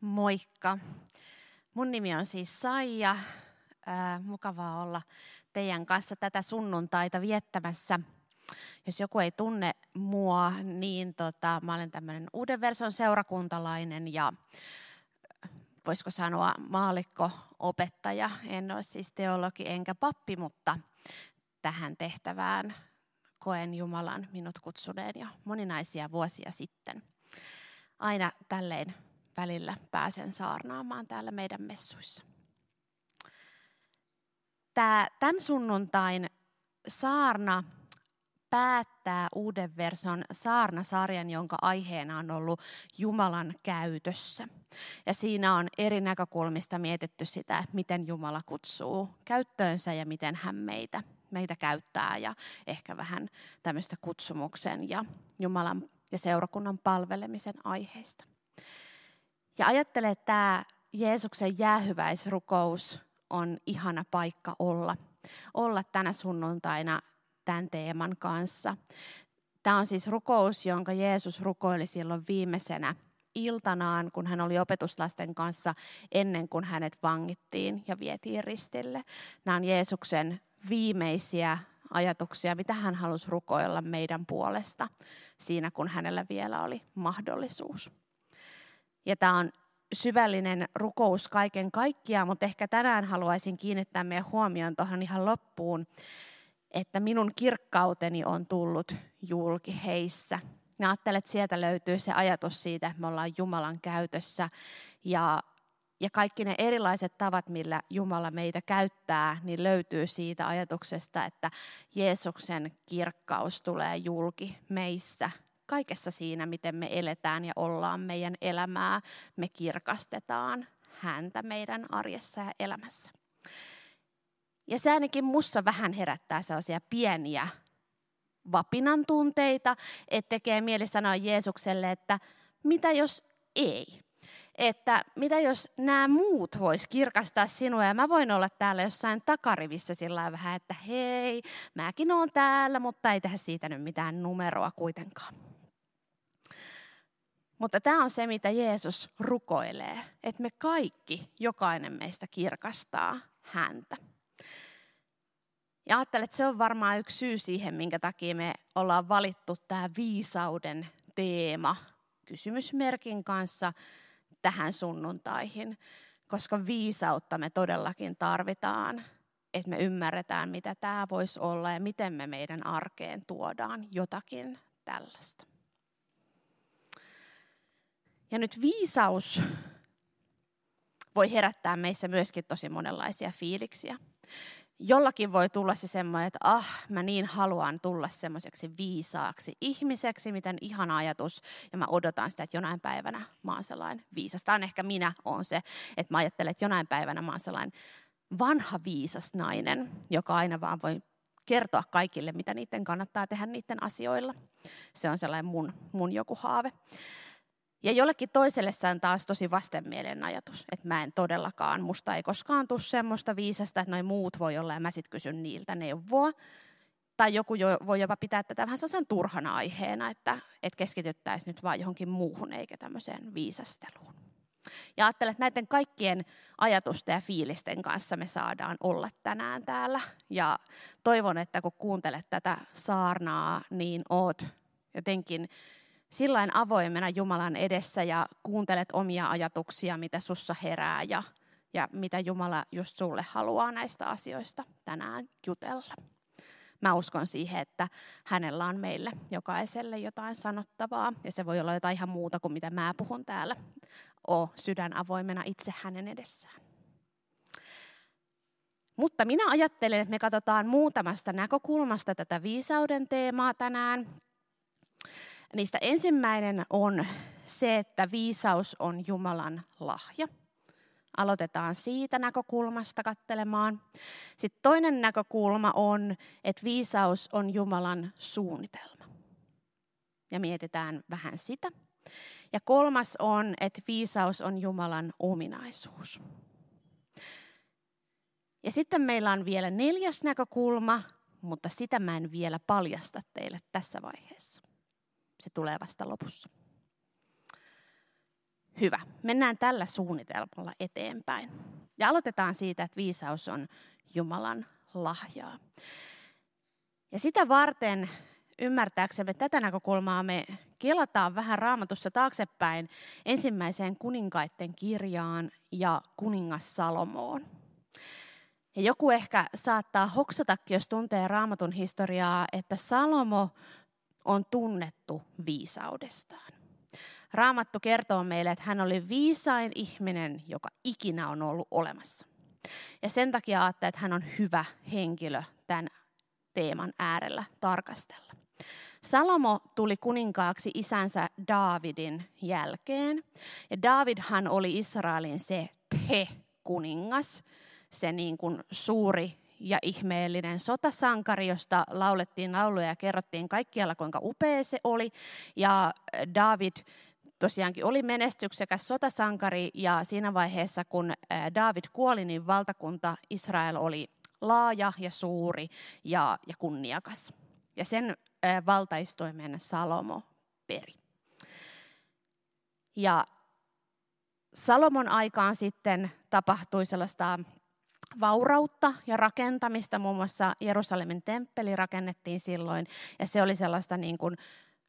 Moikka! Mun nimi on siis Saija. Mukavaa olla teidän kanssa tätä sunnuntaita viettämässä. Jos joku ei tunne mua, niin mä olen tämmöinen uuden version seurakuntalainen ja voisiko sanoa maallikko-opettaja. En ole siis teologi enkä pappi, mutta tähän tehtävään koen Jumalan minut kutsuneen jo moninaisia vuosia sitten. Aina tälleen välillä pääsen saarnaamaan täällä meidän messuissa. Tämän sunnuntain saarna päättää uuden version saarnasarjan, jonka aiheena on ollut Jumalan käytössä. Ja siinä on eri näkökulmista mietitty sitä, miten Jumala kutsuu käyttöönsä ja miten hän meitä käyttää. Ja ehkä vähän tämmöistä kutsumuksen ja Jumalan ja seurakunnan palvelemisen aiheista. Ja ajattelen, että tämä Jeesuksen jäähyväisrukous on ihana paikka olla tänä sunnuntaina tämän teeman kanssa. Tämä on siis rukous, jonka Jeesus rukoili silloin viimeisenä iltanaan, kun hän oli opetuslasten kanssa ennen kuin hänet vangittiin ja vietiin ristille. Nämä on Jeesuksen viimeisiä ajatuksia, mitä hän halusi rukoilla meidän puolesta siinä, kun hänellä vielä oli mahdollisuus. Ja tämä on syvällinen rukous kaiken kaikkiaan, mutta ehkä tänään haluaisin kiinnittää meidän huomioon tuohon ihan loppuun, että minun kirkkauteni on tullut julki heissä. Mä ajattelen, että sieltä löytyy se ajatus siitä, että me ollaan Jumalan käytössä ja kaikki ne erilaiset tavat, millä Jumala meitä käyttää, niin löytyy siitä ajatuksesta, että Jeesuksen kirkkaus tulee julki meissä. Kaikessa siinä, miten me eletään ja ollaan meidän elämää, me kirkastetaan häntä meidän arjessa ja elämässä. Ja se ainakin mussa vähän herättää sellaisia pieniä vapinan tunteita, että tekee mieli sanoa Jeesukselle, että mitä jos ei? Että mitä jos nämä muut vois kirkastaa sinua ja mä voin olla täällä jossain takarivissä sillä vähän, että hei, mäkin oon täällä, mutta ei tehdä siitä nyt mitään numeroa kuitenkaan. Mutta tämä on se, mitä Jeesus rukoilee, että me kaikki, jokainen meistä kirkastaa häntä. Ja ajattelen, että se on varmaan yksi syy siihen, minkä takia me ollaan valittu tämä viisauden teema kysymysmerkin kanssa tähän sunnuntaihin, koska viisautta me todellakin tarvitaan, että me ymmärretään, mitä tämä voisi olla ja miten me meidän arkeen tuodaan jotakin tällaista. Ja nyt viisaus voi herättää meissä myöskin tosi monenlaisia fiiliksiä. Jollakin voi tulla se semmoinen, että mä niin haluan tulla semmoiseksi viisaaksi ihmiseksi, miten ihana ajatus. Ja mä odotan sitä, että jonain päivänä mä oon sellainen viisas. Tämä on ehkä minä oon se, että mä ajattelen, että jonain päivänä mä oon sellainen vanha viisas nainen, joka aina vaan voi kertoa kaikille, mitä niiden kannattaa tehdä niiden asioilla. Se on sellainen mun joku haave. Ja jollekin toiselle se on taas tosi vastenmielinen ajatus, että mä en todellakaan, musta ei koskaan tule semmoista viisasta, että noi muut voi olla ja mä sit kysyn niiltä neuvoa. Tai joku voi jopa pitää tätä vähän sellaisen turhana aiheena, että keskityttäisiin nyt vaan johonkin muuhun eikä tämmöiseen viisasteluun. Ja ajattelen, että näiden kaikkien ajatusten ja fiilisten kanssa me saadaan olla tänään täällä. Ja toivon, että kun kuuntelet tätä saarnaa, niin oot jotenkin sillain avoimena Jumalan edessä ja kuuntelet omia ajatuksia, mitä sussa herää ja mitä Jumala just sulle haluaa näistä asioista tänään jutella. Mä uskon siihen, että hänellä on meille jokaiselle jotain sanottavaa ja se voi olla jotain ihan muuta kuin mitä mä puhun täällä. Oo sydän avoimena itse hänen edessään. Mutta minä ajattelen, että me katsotaan muutamasta näkökulmasta tätä viisauden teemaa tänään. Niistä ensimmäinen on se, että viisaus on Jumalan lahja. Aloitetaan siitä näkökulmasta katselemaan. Sitten toinen näkökulma on, että viisaus on Jumalan suunnitelma. Ja mietitään vähän sitä. Ja kolmas on, että viisaus on Jumalan ominaisuus. Ja sitten meillä on vielä neljäs näkökulma, mutta sitä mä en vielä paljasta teille tässä vaiheessa. Se tulee vasta lopussa. Hyvä, mennään tällä suunnitelmalla eteenpäin. Ja aloitetaan siitä, että viisaus on Jumalan lahjaa. Ja sitä varten ymmärtääksemme tätä näkökulmaa me kelataan vähän Raamatussa taaksepäin ensimmäiseen kuninkaitten kirjaan ja kuningas Salomoon. Ja joku ehkä saattaa hoksatakin, jos tuntee Raamatun historiaa, että Salomo on tunnettu viisaudestaan. Raamattu kertoo meille, että hän oli viisain ihminen, joka ikinä on ollut olemassa. Ja sen takia ajattelin, että hän on hyvä henkilö tämän teeman äärellä tarkastella. Salomo tuli kuninkaaksi isänsä Daavidin jälkeen. Ja Daavidhan oli Israelin se kuningas, se niin kuin suuri ja ihmeellinen sotasankari, josta laulettiin lauluja ja kerrottiin kaikkialla, kuinka upea se oli. Ja Daavid tosiaankin oli menestyksekäs sotasankari, ja siinä vaiheessa, kun Daavid kuoli, niin valtakunta Israel oli laaja ja suuri ja kunniakas. Ja sen valtaistuimen Salomo peri. Ja Salomon aikaan sitten tapahtui sellaista vaurautta ja rakentamista, muun muassa Jerusalemin temppeli rakennettiin silloin, ja se oli sellaista niin kuin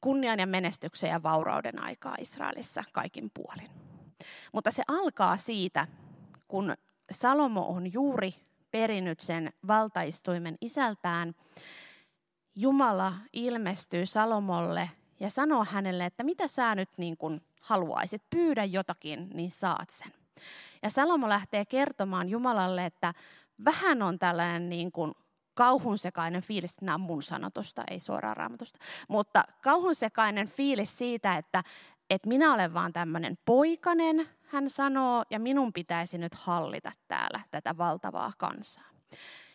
kunnian ja menestyksen ja vaurauden aikaa Israelissa kaikin puolin. Mutta se alkaa siitä, kun Salomo on juuri perinyt sen valtaistuimen isältään. Jumala ilmestyy Salomolle ja sanoo hänelle, että mitä sä nyt niin kuin haluaisit, pyydä jotakin, niin saat sen. Ja Salomo lähtee kertomaan Jumalalle, että vähän on tällainen niin kuin kauhunsekainen fiilis, nämä on mun sanotusta, ei suoraan Raamatusta, mutta kauhunsekainen fiilis siitä, että minä olen vaan tämmöinen poikanen, hän sanoo, ja minun pitäisi nyt hallita täällä tätä valtavaa kansaa.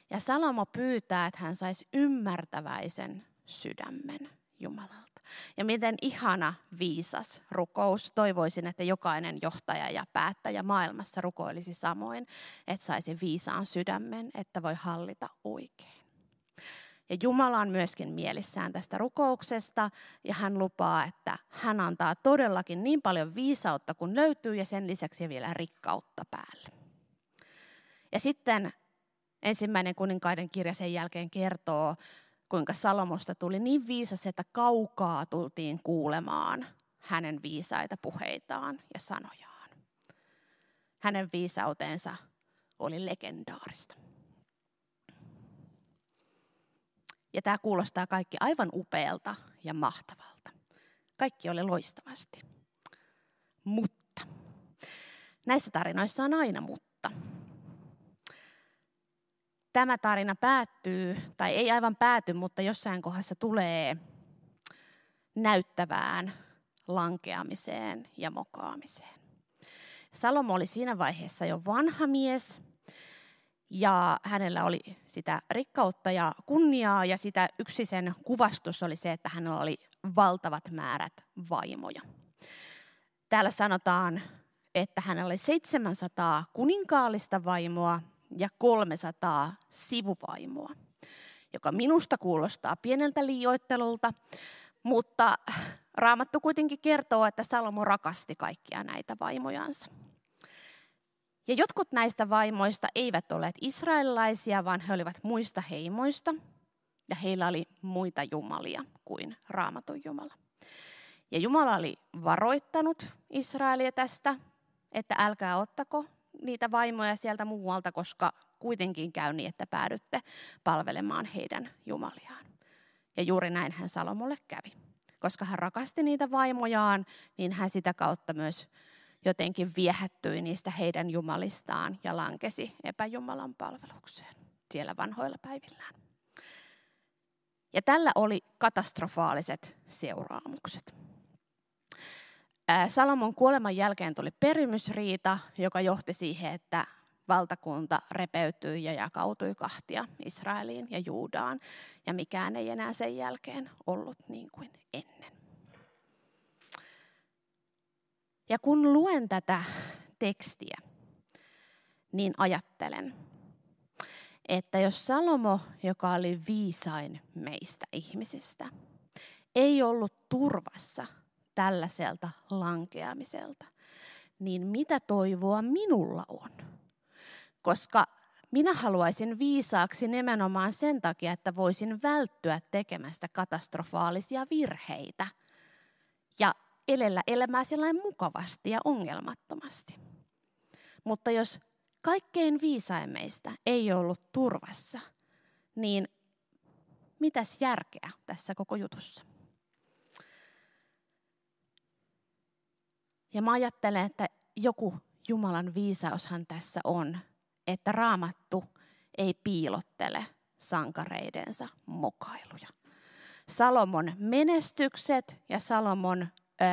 Ja Salomo pyytää, että hän saisi ymmärtäväisen sydämen Jumalalta. Ja miten ihana viisas rukous. Toivoisin, että jokainen johtaja ja päättäjä maailmassa rukoilisi samoin, että saisi viisaan sydämen, että voi hallita oikein. Ja Jumala on myöskin mielissään tästä rukouksesta, ja hän lupaa, että hän antaa todellakin niin paljon viisautta kuin löytyy, ja sen lisäksi vielä rikkautta päälle. Ja sitten ensimmäinen kuninkaiden kirja sen jälkeen kertoo, kuinka Salomosta tuli niin viisas, että kaukaa tultiin kuulemaan hänen viisaita puheitaan ja sanojaan. Hänen viisautensa oli legendaarista. Ja tämä kuulostaa kaikki aivan upealta ja mahtavalta. Kaikki oli loistavasti. Mutta näissä tarinoissa on aina mutta. Tämä tarina päättyy, tai ei aivan pääty, mutta jossain kohdassa tulee näyttävään lankeamiseen ja mokaamiseen. Salomo oli siinä vaiheessa jo vanha mies, ja hänellä oli sitä rikkautta ja kunniaa, ja sitä yksi sen kuvastus oli se, että hänellä oli valtavat määrät vaimoja. Täällä sanotaan, että hänellä oli 700 kuninkaallista vaimoa ja 300 sivuvaimoa, joka minusta kuulostaa pieneltä liioittelulta, mutta Raamattu kuitenkin kertoo, että Salomo rakasti kaikkia näitä vaimojansa. Ja jotkut näistä vaimoista eivät olleet israelilaisia, vaan he olivat muista heimoista, ja heillä oli muita jumalia kuin Raamatun Jumala. Ja Jumala oli varoittanut Israelia tästä, että älkää ottako niitä vaimoja sieltä muualta, koska kuitenkin käy niin, että päädytte palvelemaan heidän jumaliaan. Ja juuri näin hän Salomolle kävi. Koska hän rakasti niitä vaimojaan, niin hän sitä kautta myös jotenkin viehättyi niistä heidän jumalistaan ja lankesi epäjumalan palvelukseen siellä vanhoilla päivillään. Ja tällä oli katastrofaaliset seuraamukset. Salomon kuoleman jälkeen tuli perimysriita, joka johti siihen, että valtakunta repeytyi ja jakautui kahtia Israeliin ja Juudaan. Ja mikään ei enää sen jälkeen ollut niin kuin ennen. Ja kun luen tätä tekstiä, niin ajattelen, että jos Salomo, joka oli viisain meistä ihmisistä, ei ollut turvassa tällaiselta lankeamiselta, niin mitä toivoa minulla on? Koska minä haluaisin viisaaksi nimenomaan sen takia, että voisin välttyä tekemästä katastrofaalisia virheitä ja elämää sellainen mukavasti ja ongelmattomasti. Mutta jos kaikkein viisain meistä ei ollut turvassa, niin mitäs järkeä tässä koko jutussa? Ja mä ajattelen, että joku Jumalan viisaushan tässä on, että Raamattu ei piilottele sankareidensa mokailuja. Salomon menestykset ja Salomon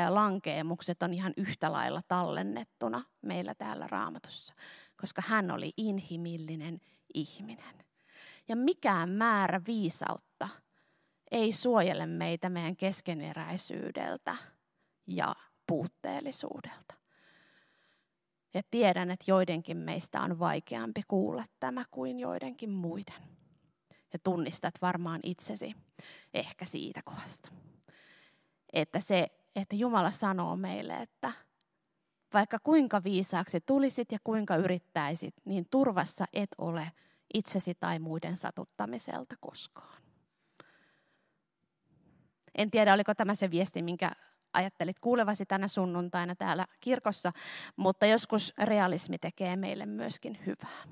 lankeemukset on ihan yhtä lailla tallennettuna meillä täällä Raamatussa, koska hän oli inhimillinen ihminen. Ja mikään määrä viisautta ei suojele meitä meidän keskeneräisyydeltä ja puutteellisuudelta. Ja tiedän, että joidenkin meistä on vaikeampi kuulla tämä kuin joidenkin muiden. Ja tunnistat varmaan itsesi ehkä siitä kohdasta. Että se, että Jumala sanoo meille, että vaikka kuinka viisaaksi tulisit ja kuinka yrittäisit, niin turvassa et ole itsesi tai muiden satuttamiselta koskaan. En tiedä, oliko tämä se viesti, minkä ajattelit kuulevasi tänä sunnuntaina täällä kirkossa, mutta joskus realismi tekee meille myöskin hyvää.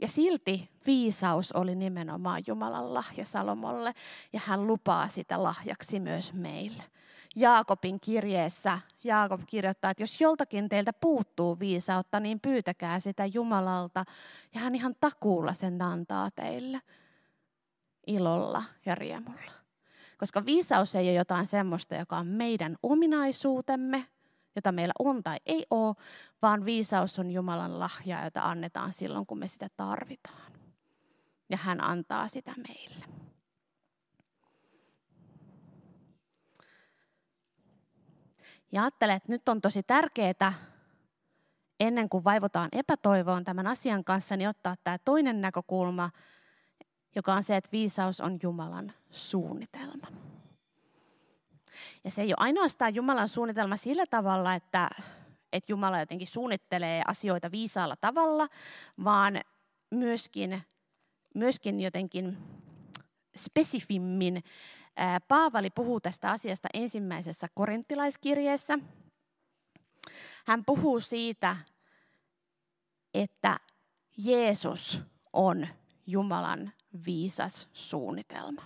Ja silti viisaus oli nimenomaan Jumalan lahja Salomolle, ja hän lupaa sitä lahjaksi myös meille. Jaakobin kirjeessä Jaakob kirjoittaa, että jos joltakin teiltä puuttuu viisautta, niin pyytäkää sitä Jumalalta, ja hän ihan takuulla sen antaa teille ilolla ja riemulla. Koska viisaus ei ole jotain semmoista, joka on meidän ominaisuutemme, jota meillä on tai ei ole, vaan viisaus on Jumalan lahja, jota annetaan silloin, kun me sitä tarvitaan. Ja hän antaa sitä meille. Ja ajattelen, että nyt on tosi tärkeää, ennen kuin vaivotaan epätoivoon tämän asian kanssa, niin ottaa tämä toinen näkökulma, joka on se, että viisaus on Jumalan suunnitelma. Ja se ei ole ainoastaan Jumalan suunnitelma sillä tavalla, että Jumala jotenkin suunnittelee asioita viisaalla tavalla, vaan myöskin jotenkin spesifimmin. Paavali puhuu tästä asiasta ensimmäisessä korinttilaiskirjeessä. Hän puhuu siitä, että Jeesus on Jumalan viisas suunnitelma,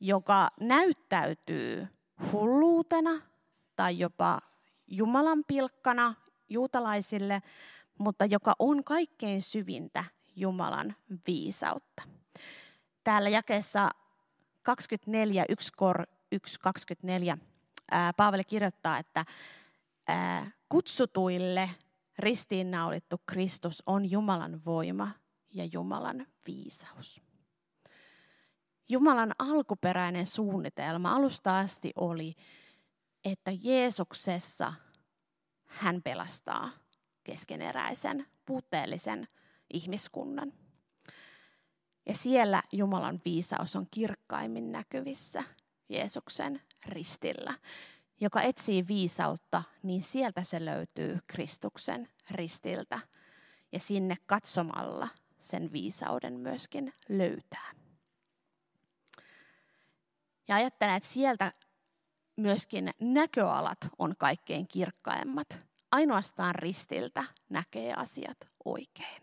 joka näyttäytyy hulluutena tai jopa Jumalan pilkkana juutalaisille, mutta joka on kaikkein syvintä Jumalan viisautta. Täällä jakeessa 24, 1:24 Paavali kirjoittaa, että kutsutuille ristiinnaulittu Kristus on Jumalan voima ja Jumalan viisaus. Jumalan alkuperäinen suunnitelma alusta asti oli, että Jeesuksessa hän pelastaa keskeneräisen, puutteellisen ihmiskunnan. Ja siellä Jumalan viisaus on kirkkaimmin näkyvissä Jeesuksen ristillä. Joka etsii viisautta, niin sieltä se löytyy Kristuksen ristiltä. Ja sinne katsomalla sen viisauden myöskin löytää. Ja ajattelen, että sieltä myöskin näköalat on kaikkein kirkkaimmat. Ainoastaan ristiltä näkee asiat oikein.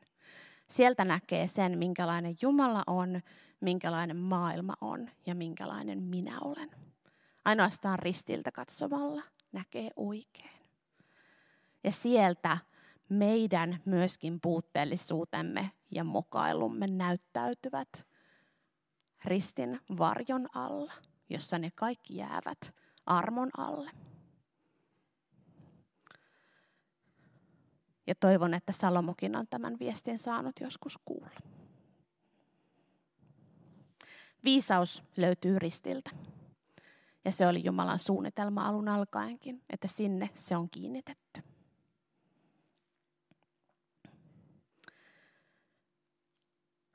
Sieltä näkee sen, minkälainen Jumala on, minkälainen maailma on ja minkälainen minä olen. Ainoastaan ristiltä katsomalla näkee oikein. Ja sieltä meidän myöskin puutteellisuutemme ja mokailumme näyttäytyvät ristin varjon alla, jossa ne kaikki jäävät armon alle. Ja toivon, että Salomokin on tämän viestin saanut joskus kuulla. Viisaus löytyy ristiltä. Ja se oli Jumalan suunnitelma alun alkaenkin, että sinne se on kiinnitetty.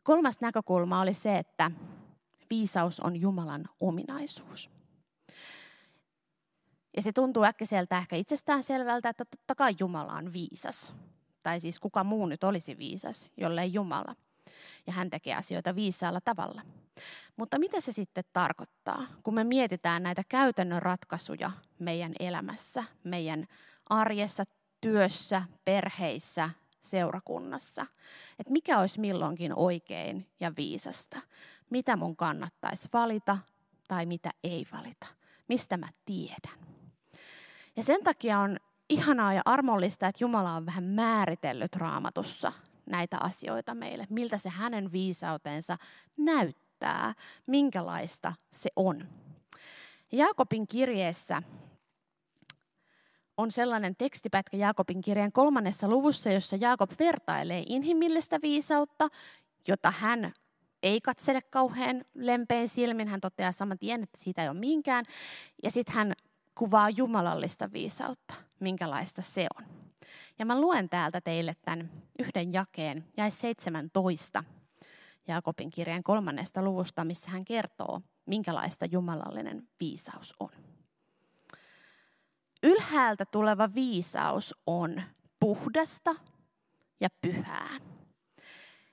Kolmas näkökulma oli se, että viisaus on Jumalan ominaisuus. Ja se tuntuu äkkiseltä ehkä itsestäänselvältä, että totta kai Jumala on viisas. Tai siis kuka muu nyt olisi viisas, jollei Jumala. Ja hän tekee asioita viisaalla tavalla. Mutta mitä se sitten tarkoittaa, kun me mietitään näitä käytännön ratkaisuja meidän elämässä, meidän arjessa, työssä, perheissä, seurakunnassa? Et mikä olisi milloinkin oikein ja viisasta? Mitä mun kannattaisi valita tai mitä ei valita? Mistä mä tiedän? Ja sen takia on ihanaa ja armollista, että Jumala on vähän määritellyt Raamatussa näitä asioita meille. Miltä se hänen viisautensa näyttää, minkälaista se on. Jaakobin kirjeessä on sellainen tekstipätkä Jaakobin kirjeen 3. luvussa, jossa Jaakob vertailee inhimillistä viisautta, jota hän ei katsele kauhean lempein silmin. Hän toteaa saman tien, että siitä ei ole minkään. Ja sitten hän kuvaa jumalallista viisautta, minkälaista se on. Ja mä luen täältä teille tämän yhden jakeen, jae 17, Jaakobin kirjeen 3. luvusta, missä hän kertoo, minkälaista jumalallinen viisaus on. Ylhäältä tuleva viisaus on puhdasta ja pyhää.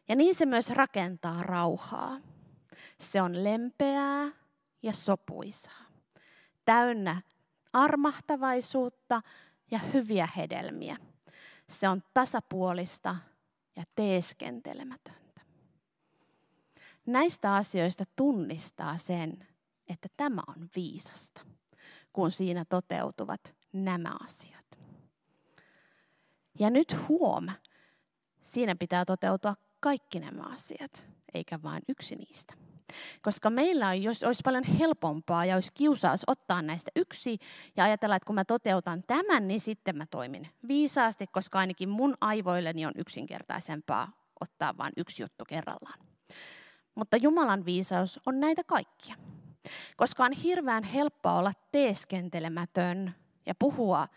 Ja niin se myös rakentaa rauhaa. Se on lempeää ja sopuisaa, täynnä armahtavaisuutta ja hyviä hedelmiä. Se on tasapuolista ja teeskentelemätöntä. Näistä asioista tunnistaa sen, että tämä on viisasta, kun siinä toteutuvat nämä asiat. Ja nyt huom, siinä pitää toteutua kaikki nämä asiat, eikä vain yksi niistä. Koska meillä on, jos olisi paljon helpompaa ja olisi kiusaus ottaa näistä yksi ja ajatella, että kun mä toteutan tämän, niin sitten mä toimin viisaasti, koska ainakin mun aivoilleni on yksinkertaisempaa ottaa vain yksi juttu kerrallaan. Mutta Jumalan viisaus on näitä kaikkia. Koska on hirveän helppoa olla teeskentelemätön ja puhua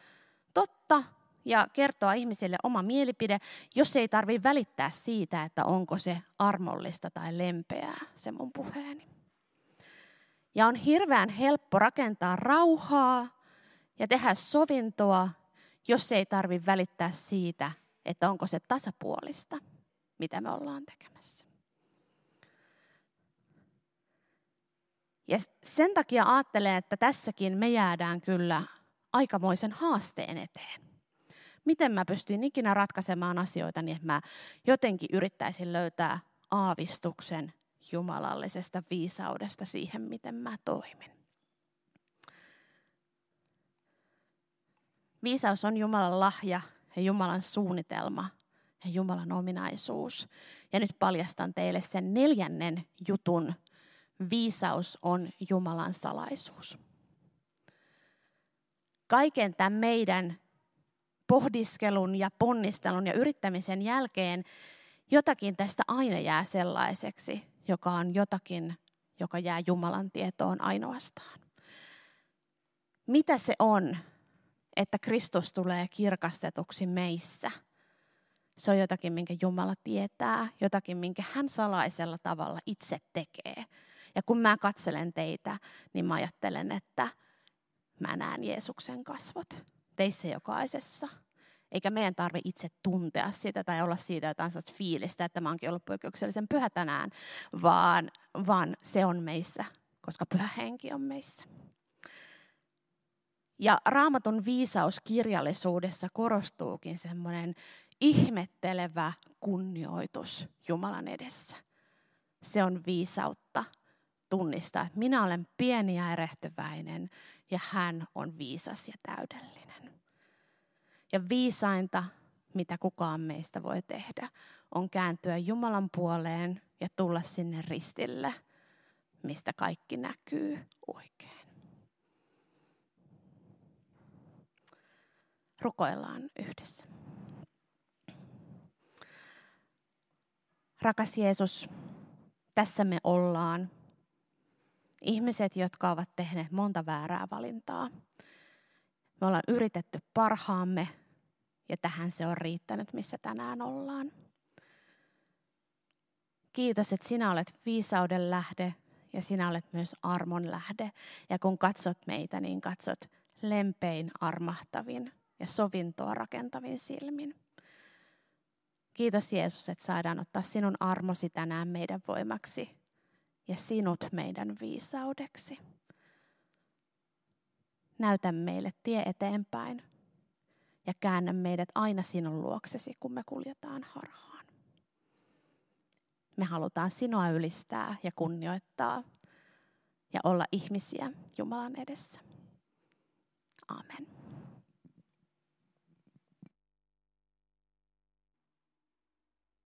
totta ja kertoa ihmisille oma mielipide, jos ei tarvitse välittää siitä, että onko se armollista tai lempeää se mun puheeni. Ja on hirveän helppo rakentaa rauhaa ja tehdä sovintoa, jos ei tarvitse välittää siitä, että onko se tasapuolista, mitä me ollaan tekemässä. Ja sen takia ajattelen, että tässäkin me jäädään kyllä aikamoisen haasteen eteen. Miten mä pystyn ikinä ratkaisemaan asioita niin, että mä jotenkin yrittäisin löytää aavistuksen jumalallisesta viisaudesta siihen, miten mä toimin. Viisaus on Jumalan lahja ja Jumalan suunnitelma ja Jumalan ominaisuus. Ja nyt paljastan teille sen 4. jutun. Viisaus on Jumalan salaisuus. Kaiken tämän meidän pohdiskelun ja ponnistelun ja yrittämisen jälkeen jotakin tästä aina jää sellaiseksi, joka on jotakin, joka jää Jumalan tietoon ainoastaan. Mitä se on, että Kristus tulee kirkastetuksi meissä? Se on jotakin, minkä Jumala tietää, jotakin, minkä hän salaisella tavalla itse tekee. Ja kun mä katselen teitä, niin mä ajattelen, että mä näen Jeesuksen kasvot teissä jokaisessa. Eikä meidän tarve itse tuntea sitä tai olla siitä jotain sellaista fiilistä, että mä oonkin ollut poikkeuksellisen pyhä tänään, vaan se on meissä, koska Pyhä Henki on meissä. Ja Raamatun viisauskirjallisuudessa korostuukin semmoinen ihmettelevä kunnioitus Jumalan edessä. Se on viisautta tunnistaa, että minä olen pieni ja erehtyväinen ja hän on viisas ja täydellinen. Ja viisainta, mitä kukaan meistä voi tehdä, on kääntyä Jumalan puoleen ja tulla sinne ristille, mistä kaikki näkyy oikein. Rukoillaan yhdessä. Rakas Jeesus, tässä me ollaan. Ihmiset, jotka ovat tehneet monta väärää valintaa. Me ollaan yritetty parhaamme ja tähän se on riittänyt, missä tänään ollaan. Kiitos, että sinä olet viisauden lähde ja sinä olet myös armon lähde. Ja kun katsot meitä, niin katsot lempein, armahtavin ja sovintoa rakentavin silmin. Kiitos Jeesus, että saadaan ottaa sinun armosi tänään meidän voimaksi ja sinut meidän viisaudeksi. Näytä meille tie eteenpäin ja käännä meidät aina sinun luoksesi, kun me kuljetaan harhaan. Me halutaan sinua ylistää ja kunnioittaa ja olla ihmisiä Jumalan edessä. Amen.